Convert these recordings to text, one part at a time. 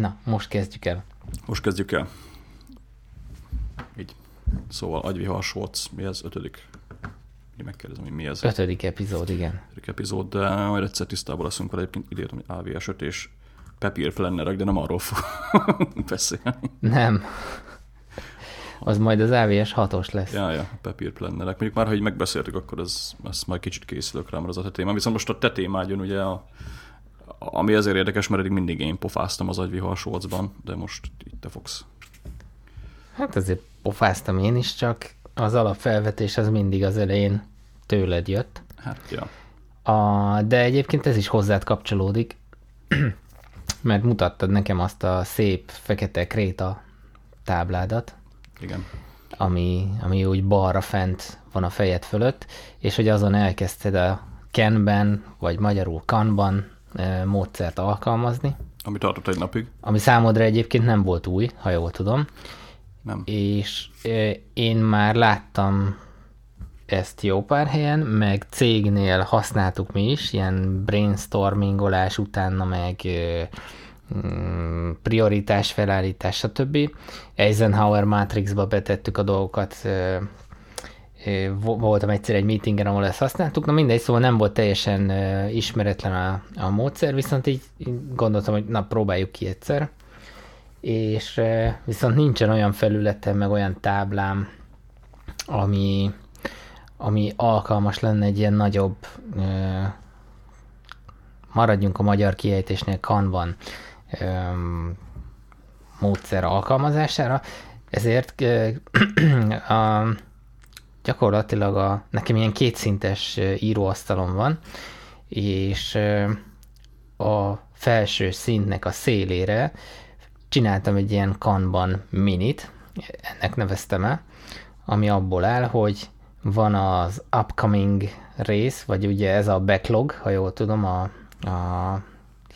Na, most kezdjük el. Így. Szóval agyvihar Scholz, mi ez? 5. Megkérdezem, hogy mi ez? 5. epizód, igen. 5. epizód, de majd egyszer tisztában leszünk vele. Egyébként írtam, hogy AVS 5 és papír plannerek, de nem arról fogunk beszélni. Nem. Az majd az AVS 6-os lesz. Ja, papír plannerek. Mondjuk már, ha így megbeszéltük, akkor ezt majd kicsit készülök rá, mert az a te témám. Viszont most a te témád jön, ugye, ami ezért érdekes, mert eddig mindig én pofáztam az agyvihar Scholzban, de most itt te fogsz. Hát azért pofáztam én is, csak az alapfelvetés az mindig az elején tőled jött. Hát, ja. De egyébként ez is hozzád kapcsolódik, mert mutattad nekem azt a szép fekete kréta tábládat. Igen. Ami úgy balra fent van a fejed fölött, és hogy azon elkezdted a Kanban, vagy magyarul Kanban módszert alkalmazni. Ami tartott egy napig. Ami számodra egyébként nem volt új, ha jól tudom. Nem. És én már láttam ezt jó pár helyen, meg cégnél használtuk mi is, ilyen brainstormingolás utána, meg prioritás, felállítás, stb. Eisenhower Mátrixba betettük a dolgokat, voltam egyszer egy meetingen, ahol ezt használtuk, na mindegy, szóval nem volt teljesen ismeretlen a módszer, viszont így gondoltam, hogy na, próbáljuk ki egyszer. És viszont nincsen olyan felületem, meg olyan táblám, ami alkalmas lenne egy ilyen nagyobb, maradjunk a magyar kiejtésnél, Kanban módszer alkalmazására, ezért gyakorlatilag nekem ilyen kétszintes íróasztalom van, és a felső szintnek a szélére csináltam egy ilyen Kanban minit, ennek neveztem el, ami abból áll, hogy van az upcoming rész, vagy ugye ez a backlog, ha jól tudom, a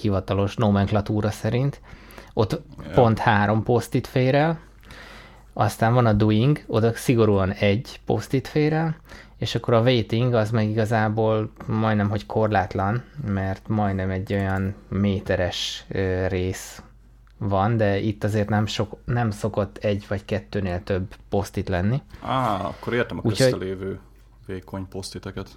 hivatalos nomenklatúra szerint. Ott pont 3 post-it fér el, aztán van a doing, oda szigorúan 1 post-it fér el, és akkor a waiting az meg igazából majdnem, hogy korlátlan, mert majdnem egy olyan méteres rész van, de itt azért nem szokott 1 vagy 2-nél több posztit lenni. Akkor értem a köztelévő vékony posztiteket.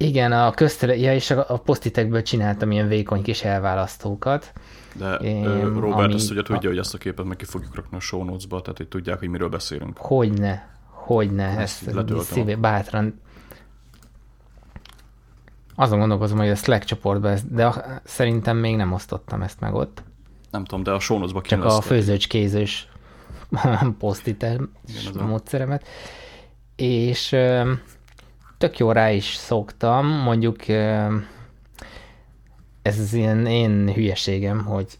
Igen, és a posztitekből csináltam ilyen vékony kis elválasztókat. De Robert ezt ugye tudja, hogy ezt a képet meg ki fogjuk rakni a show notes-ba, tehát így tudják, hogy miről beszélünk. Hogyne, ezt bátran. Azon gondolkozom, hogy a Slack csoportban, de szerintem még nem osztottam ezt meg ott. Nem tudom, de a show notes-ba csak a főzőcskézős posztites módszeremet. És tök jó rá is szoktam, mondjuk ez az ilyen én hülyeségem, hogy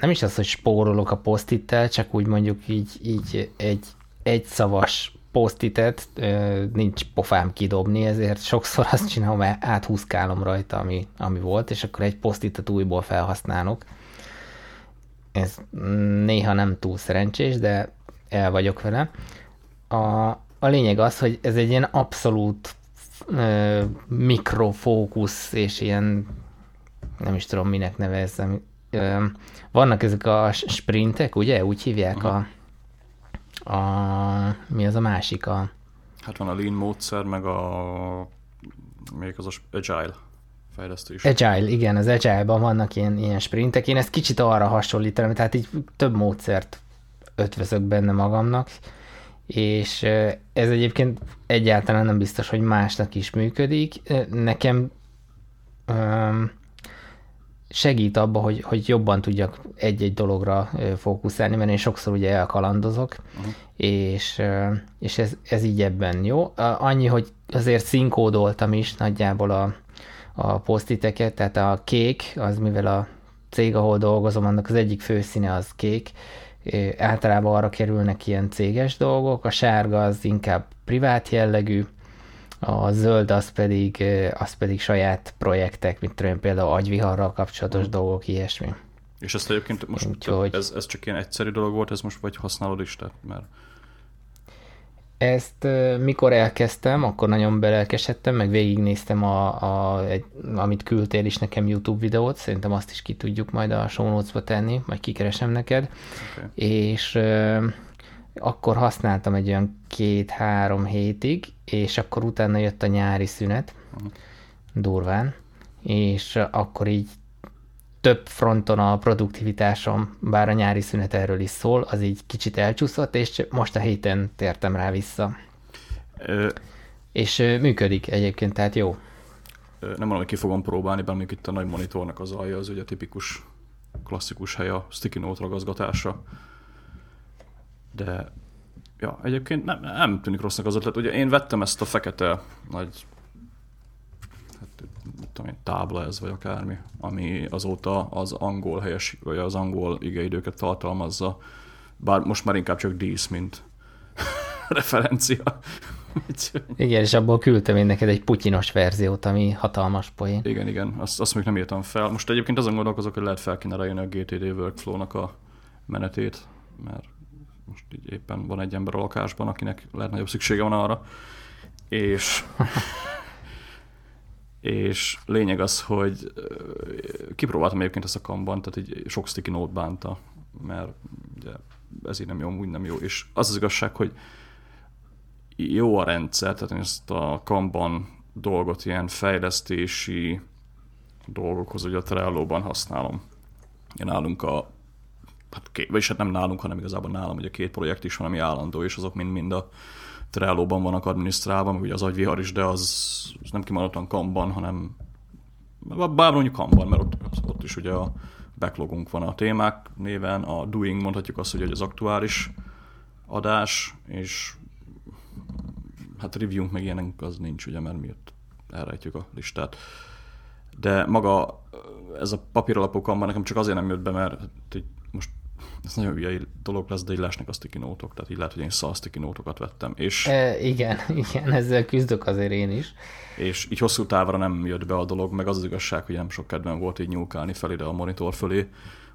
nem is az, hogy spórolok a posztittel, csak úgy mondjuk így egy szavas posztitet nincs pofám kidobni, ezért sokszor azt csinálom, mert áthúszkálom rajta, ami volt, és akkor egy posztitet újból felhasználok. Ez néha nem túl szerencsés, de el vagyok vele. A lényeg az, hogy ez egy ilyen abszolút mikrofókusz, és ilyen nem is tudom, minek nevezzem. Vannak ezek a sprintek, ugye? Úgy hívják mi az a másik? Hát van a Lean módszer, meg még az Agile fejlesztés. Agile, igen, az Agile-ban vannak ilyen sprintek. Én ezt kicsit arra hasonlítom, tehát így több módszert ötvözök benne magamnak, és ez egyébként egyáltalán nem biztos, hogy másnak is működik. Nekem segít abba, hogy jobban tudjak egy-egy dologra fókuszálni, mert én sokszor ugye elkalandozok, és ez így ebben jó. Annyi, hogy azért szinkódoltam is nagyjából a posztiteket, tehát a kék, az mivel a cég, ahol dolgozom, annak az egyik főszíne az kék, általában arra kerülnek ilyen céges dolgok, a sárga az inkább privát jellegű, a zöld az pedig saját projektek, mint például agyviharral kapcsolatos dolgok, ilyesmi. És ezt egyébként most ez csak ilyen egyszerű dolog volt, ez most vagy használod is, tehát már... Ezt mikor elkezdtem, akkor nagyon belelkesedtem, meg végignéztem, amit küldtél is nekem YouTube videót, szerintem azt is ki tudjuk majd a show notes-ba tenni, majd kikeresem neked, okay. És akkor használtam egy olyan 2-3 hétig, és akkor utána jött a nyári szünet, durván, és akkor így több fronton a produktivitásom, bár a nyári szünet erről is szól, az így kicsit elcsúszott, és most a héten tértem rá vissza. És működik egyébként, tehát jó. Nem mondom, hogy ki fogom próbálni, bár mondjuk itt a nagy monitornak az alja, az ugye tipikus, klasszikus hely a sticky note ragaszgatása. De ja, egyébként nem tűnik rossznak az ötlet. Ugye én vettem ezt a fekete nagy tábla ez, vagy akármi, ami azóta az angol helyes, vagy az angol igeidőket tartalmazza, bár most már inkább csak dísz, mint referencia. Igen, és abból küldtem én neked egy putyinos verziót, ami hatalmas poén. Igen, igen, azt még nem írtam fel. Most egyébként azon gondolkozok, hogy lehet fel kéne rájönni a GTD workflow-nak a menetét, mert most így éppen van egy ember a lakásban, akinek lehet nagyobb szüksége van arra, és lényeg az, hogy kipróbáltam egyébként ezt a Kanban, tehát így sok sticky note bánta, mert ugye ez így nem jó, úgy nem jó, és az az igazság, hogy jó a rendszer, tehát én ezt a Kanban dolgot ilyen fejlesztési dolgokhoz, ugye a Trello-ban használom. Nálunk vagyis hát nem nálunk, hanem igazából nálam, hogy a 2 projekt is van, ami állandó, és azok mind a Trello-ban vannak adminisztrálva, ugye az agyvihar is, de az nem kimondottan Kanban, hanem bár mondjuk Kanban, mert ott is ugye a backlogunk van a témák néven, a doing mondhatjuk azt, hogy az aktuális adás, és hát reviewunk meg ilyenünk az nincs, ugye, mert miért elrejtjük a listát. De maga ez a papíralapú Kanban nekem csak azért nem jött be, mert most ez nagyon hülye dolog lesz, de így lásnak a sticky note-ok, tehát így lehet, hogy én szal sticky note-okat vettem. És igen, ezzel küzdök azért én is. És így hosszú távra nem jött be a dolog, meg az az igazság, hogy nem sok kedvem volt így nyúlkálni fel ide a monitor fölé,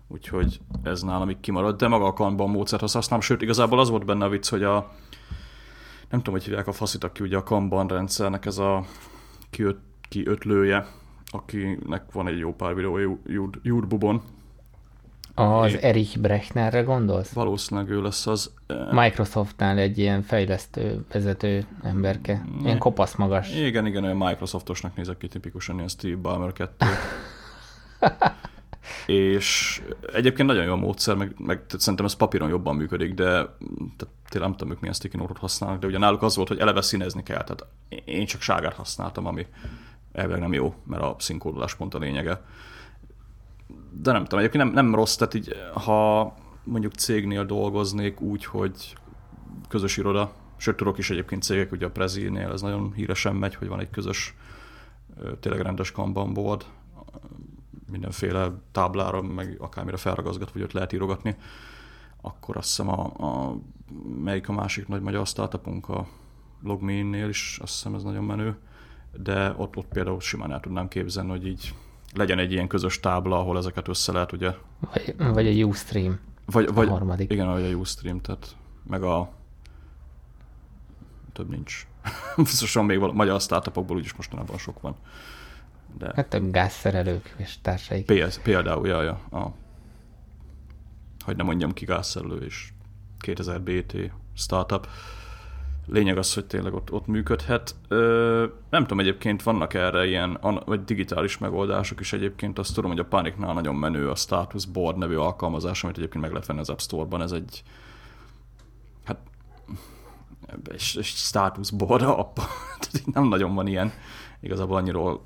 úgyhogy ez nálam így kimaradt, de maga a Kanban módszert azt használom, sőt igazából az volt benne a vicc, hogy nem tudom, hogy hívják a faszit, aki ugye a Kanban rendszernek ez a kiötlője, akinek van egy jó pár videó YouTube-on. Az Erich Brechnerre gondolsz? Valószínűleg ő lesz az. Microsoftnál egy ilyen fejlesztő, vezető emberke. Ilyen kopasz magas. Igen, olyan Microsoftosnak nézek ki tipikusan, ilyen Steve Ballmer 2. És egyébként nagyon jó a módszer, meg szerintem ez papíron jobban működik, de tényleg nem tudom, hogy milyen sticky note-ot használnak, de ugye náluk az volt, hogy eleve színezni kell, tehát én csak sárgát használtam, ami elvileg nem jó, mert a színkódolás pont a lényege. De nem tudom, egyébként nem rossz, tehát így, ha mondjuk cégnél dolgoznék úgy, hogy közös iroda, sőt tudok is egyébként cégek, ugye a Prezinél ez nagyon híresen megy, hogy van egy közös, tényleg rendes Kanban board, mindenféle táblára, meg akármire felragazgatva, hogy ott lehet írogatni, akkor azt hiszem melyik a másik nagy magyar startupunk a Logmeinnél is, azt hiszem ez nagyon menő, de ott például simán el tudnám képzelni, hogy így legyen egy ilyen közös tábla, ahol ezeket össze lehet, ugye? Vagy a Ustream, vagy a harmadik. Igen, vagy a Ustream, tehát meg több nincs. Biztosan még magyar startupokból úgyis mostanában sok van. De... Hát több gázszerelők és társaik. Például, jaj. Hogy nem mondjam ki, gázszerelő és 2000 BT startup. Lényeg az, hogy tényleg ott működhet. Nem tudom, egyébként vannak erre ilyen vagy digitális megoldások is egyébként. Azt tudom, hogy a Panicnál nagyon menő a Status Board nevű alkalmazás, amit egyébként meg lehet venni az App Store-ban. Ez egy Status Board app. Nem nagyon van ilyen. Igazából annyiról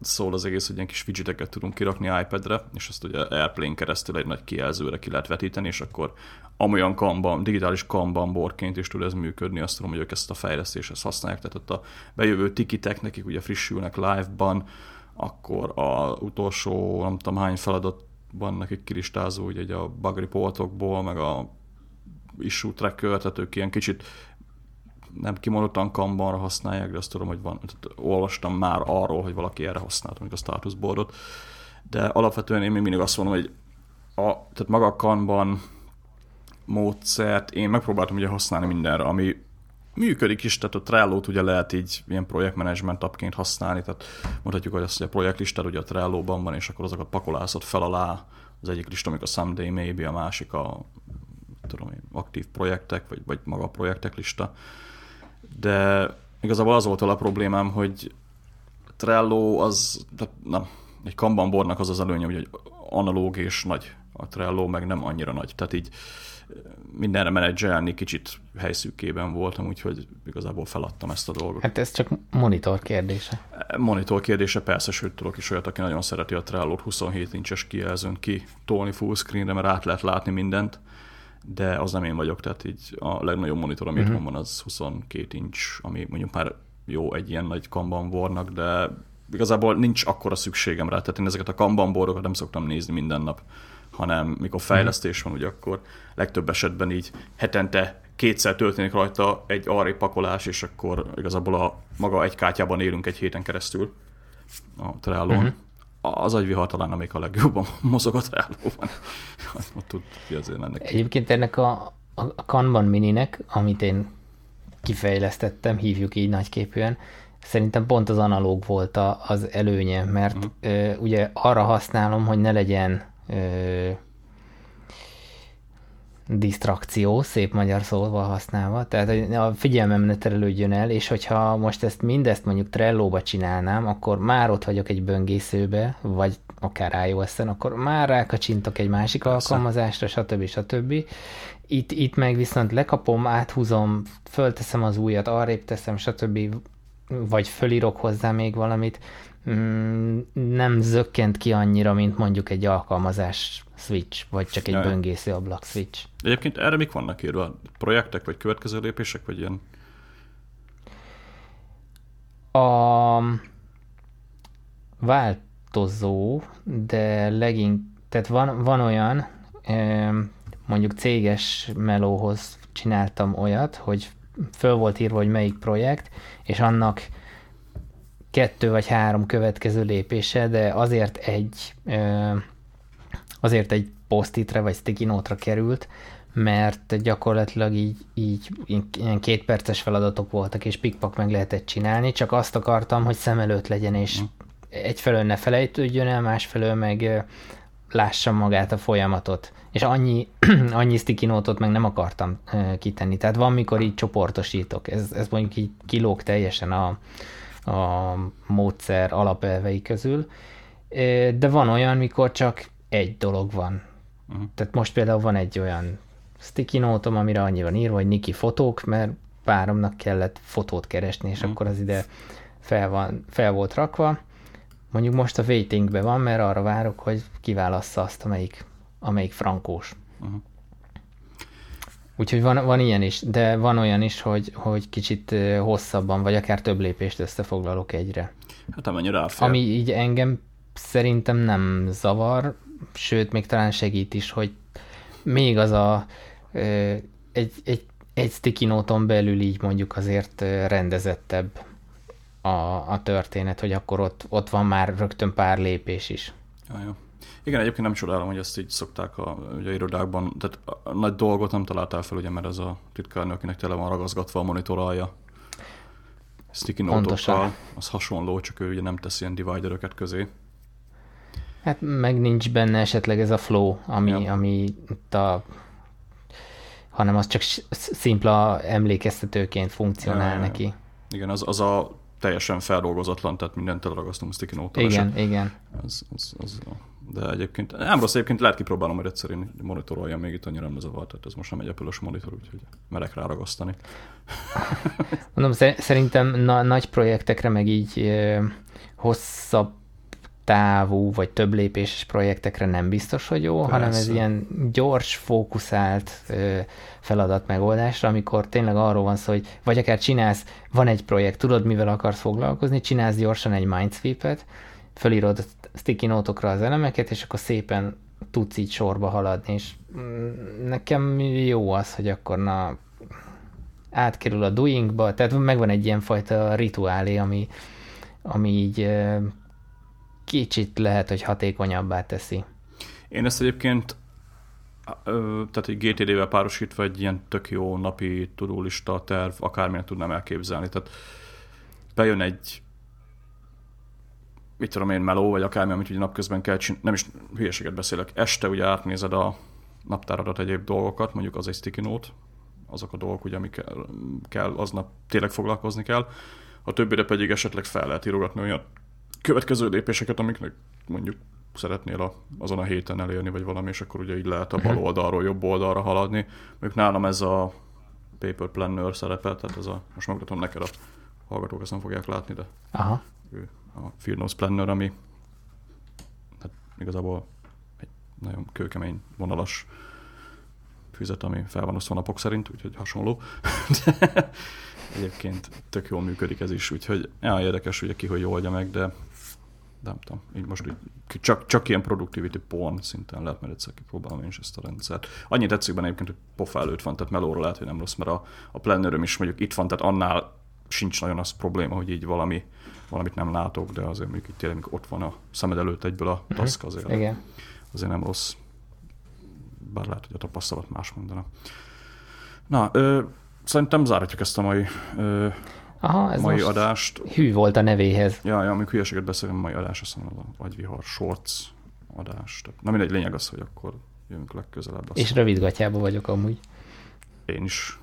szól az egész, hogy ilyen kis widgeteket tudunk kirakni iPad-re, és azt ugye Airplane keresztül egy nagy kijelzőre ki lehet vetíteni, és akkor amolyan Kanban, digitális Kanban boardként is tud ez működni. Azt tudom, hogy ők ezt a fejlesztéshez használják, tehát ott a bejövő tikitek nekik ugye frissülnek live-ban, akkor a utolsó nem tudom hány feladatban nekik kilistázó ugye egy a bug reportokból, meg a issue tracker, tehát ők ilyen kicsit nem kimondottan Kanbanra használják, de azt tudom, hogy van, olvastam már arról, hogy valaki erre használta a status boardot, de alapvetően én mindig azt mondom, hogy tehát maga a Kanban módszert én megpróbáltam ugye használni mindenre, ami működik is, tehát a Trello-t ugye lehet így ilyen projektmenedzsment appként használni, tehát mondhatjuk, hogy azt, hogy a projektlistád ugye a Trello-ban van, és akkor azokat pakolázod fel alá, az egyik lista, amik a someday maybe, a másik a aktív projektek, vagy maga a projektek lista. De igazából az volt a problémám, hogy Trello az, nem, egy Kanban boardnak az az előnye, hogy analóg és nagy. A Trello meg nem annyira nagy. Tehát így mindenre menedzselni kicsit helyszűkében voltam, úgyhogy igazából feladtam ezt a dolgot. Hát ez csak monitor kérdése. Monitor kérdése, persze, sőt tudok is olyat, aki nagyon szereti a Trello-t 27 incses kijelzőn kitolni fullscreenre, mert át lehet látni mindent, de az nem én vagyok, tehát így a legnagyobb monitor, ami itthon van, az 22 inch, ami mondjuk már jó egy ilyen nagy Kanban boardnak, de igazából nincs akkora szükségem rá, tehát én ezeket a Kanban boardokat nem szoktam nézni minden nap, hanem mikor fejlesztés van, ugye akkor legtöbb esetben így hetente kétszer történik rajta egy arrébb pakolás, és akkor igazából a maga egy kártyában élünk egy héten keresztül a Trellón. Az agyvihar talán, amelyik a legjobban mozog a Trellóban. Egyébként ennek a Kanban mininek, amit én kifejlesztettem, hívjuk így nagyképűen, szerintem pont az analóg volt az előnye, mert ugye arra használom, hogy ne legyen disztrakció, szép magyar szóval használva, tehát hogy a figyelmem ne terelődjön el, és hogyha most ezt mindezt mondjuk Trello-ba csinálnám, akkor már ott vagyok egy böngészőbe, vagy akár iOS-en, akkor már rákacsintok egy másik alkalmazásra, stb. Stb. Itt meg viszont lekapom, áthúzom, fölteszem az újat, arrébb teszem, stb. Vagy fölírok hozzá még valamit, nem zökkent ki annyira, mint mondjuk egy alkalmazás switch, vagy csak egy böngésző ablak switch. Egyébként erre mik vannak írva? Projektek, vagy következő lépések, vagy ilyen? A változó, de tehát van olyan, mondjuk céges melóhoz csináltam olyat, hogy föl volt írva, hogy melyik projekt, és annak 2 vagy 3 következő lépése, de azért egy post-itre vagy sticky note-ra került, mert gyakorlatilag így ilyen 2 perces feladatok voltak, és pikpak meg lehetett csinálni, csak azt akartam, hogy szem előtt legyen, és egyfelől ne felejtődjön el, másfelől meg lássam magát a folyamatot. És annyi sticky note-ot meg nem akartam kitenni. Tehát van, mikor így csoportosítok. Ez mondjuk így kilóg teljesen a módszer alapelvei közül, de van olyan, mikor csak egy dolog van. Tehát most például van egy olyan sticky note-om, amire annyi van írva, hogy Niki fotók, mert páromnak kellett fotót keresni, és akkor az ide fel volt rakva. Mondjuk most a waitingben van, mert arra várok, hogy kiválassza azt, amelyik frankós. Úgyhogy van ilyen is, de van olyan is, hogy kicsit hosszabban, vagy akár több lépést összefoglalok egyre. Hát amennyire elfér. Ami így engem szerintem nem zavar, sőt, még talán segít is, hogy még az egy sticky note-on belül így mondjuk azért rendezettebb a történet, hogy akkor ott van már rögtön pár lépés is. Jó. Igen, egyébként nem csodálom, hogy ezt így szokták ugye a irodákban, tehát a nagy dolgot nem találtál fel, ugye, mert ez a titkárnő, akinek tele van ragaszgatva a monitor alja sticky note-okkal, az hasonló, csak ő ugye nem tesz ilyen divider-öket közé. Hát meg nincs benne esetleg ez a flow, ami hanem az csak szimpla emlékeztetőként funkcionál neki. Igen, az a teljesen feldolgozatlan, tehát mindent elragasztunk sticky note-tal. Igen. De egyébként, nem rossz, egyébként lehet kipróbálom, hogy egyszerűen monitoroljam, még itt annyira nem zavar, tehát ez most nem egy Apple-os monitor, úgyhogy merek ráragasztani. Mondom, szerintem nagy projektekre, meg így hosszabb távú, vagy több lépéses projektekre nem biztos, hogy jó, persze, hanem ez ilyen gyors, fókuszált feladatmegoldásra, amikor tényleg arról van szó, hogy vagy akár csinálsz, van egy projekt, tudod, mivel akarsz foglalkozni, csinálsz gyorsan egy mindsweep-et, fölírod sticky note-okra az elemeket, és akkor szépen tudsz így sorba haladni, és nekem jó az, hogy akkor átkerül a doingba, tehát megvan egy ilyen fajta rituálé, ami így kicsit lehet, hogy hatékonyabbá teszi. Én ezt egyébként Tehát egy GTD-vel párosítva egy ilyen tök jó napi tudólista terv, akármilyen tudnám elképzelni. Tehát bejön egy mit tudom én, meló, vagy akármi, amit ugye napközben kell csinálni, nem is hülyeséget beszélek. Este ugye átnézed a naptáradat, egyéb dolgokat, mondjuk az egy sticky note, azok a dolgok, ugye, amikkel kell, aznap tényleg foglalkozni kell. A többire pedig esetleg fel lehet írogatni olyan következő lépéseket, amiknek mondjuk szeretnél azon a héten elérni, vagy valami, és akkor ugye így lehet a bal oldalról jobb oldalra haladni. Még nálam ez a paper planner szerepel, tehát ez a, most megmutatom neked, a hallgatók ezt nem fogják látni, de aha. A Fieldnose Planner, ami hát igazából egy nagyon kőkemény vonalas füzet, ami fel van osztva napok szerint, úgyhogy hasonló. De egyébként tök jól működik ez is, úgyhogy ja, érdekes, ugye ki hogy jól oldja meg, de nem tudom, így most így, csak ilyen productivity porn szinten lehet, mert egyszer kipróbálom én is ezt a rendszert. Annyi tetszik benne egyébként, hogy pofa előtt van, tehát melóra lehet, hogy nem rossz, mert a planneröm is mondjuk itt van, tehát annál sincs nagyon az probléma, hogy így valamit nem látok, de azért mondjuk itt tényleg ott van a szemed előtt egyből a task, azért, igen. Azért nem rossz. Bár lehet, hogy a tapasztalat más mondana. Na, szerintem zárhatjuk ezt a mai adást. Hű volt a nevéhez. Ja, amikor hülyeséget beszélünk, mai adás, azt mondom, az agyvihar shorts adás. Na mindegy, lényeg az, hogy akkor jövünk legközelebb. És rövidgatjában vagyok amúgy. Én is.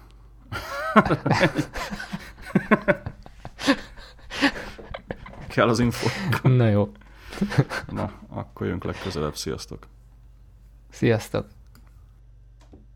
Kell az info. Na jó. Na, akkor jönk legközelebb. Sziasztok! Sziasztok!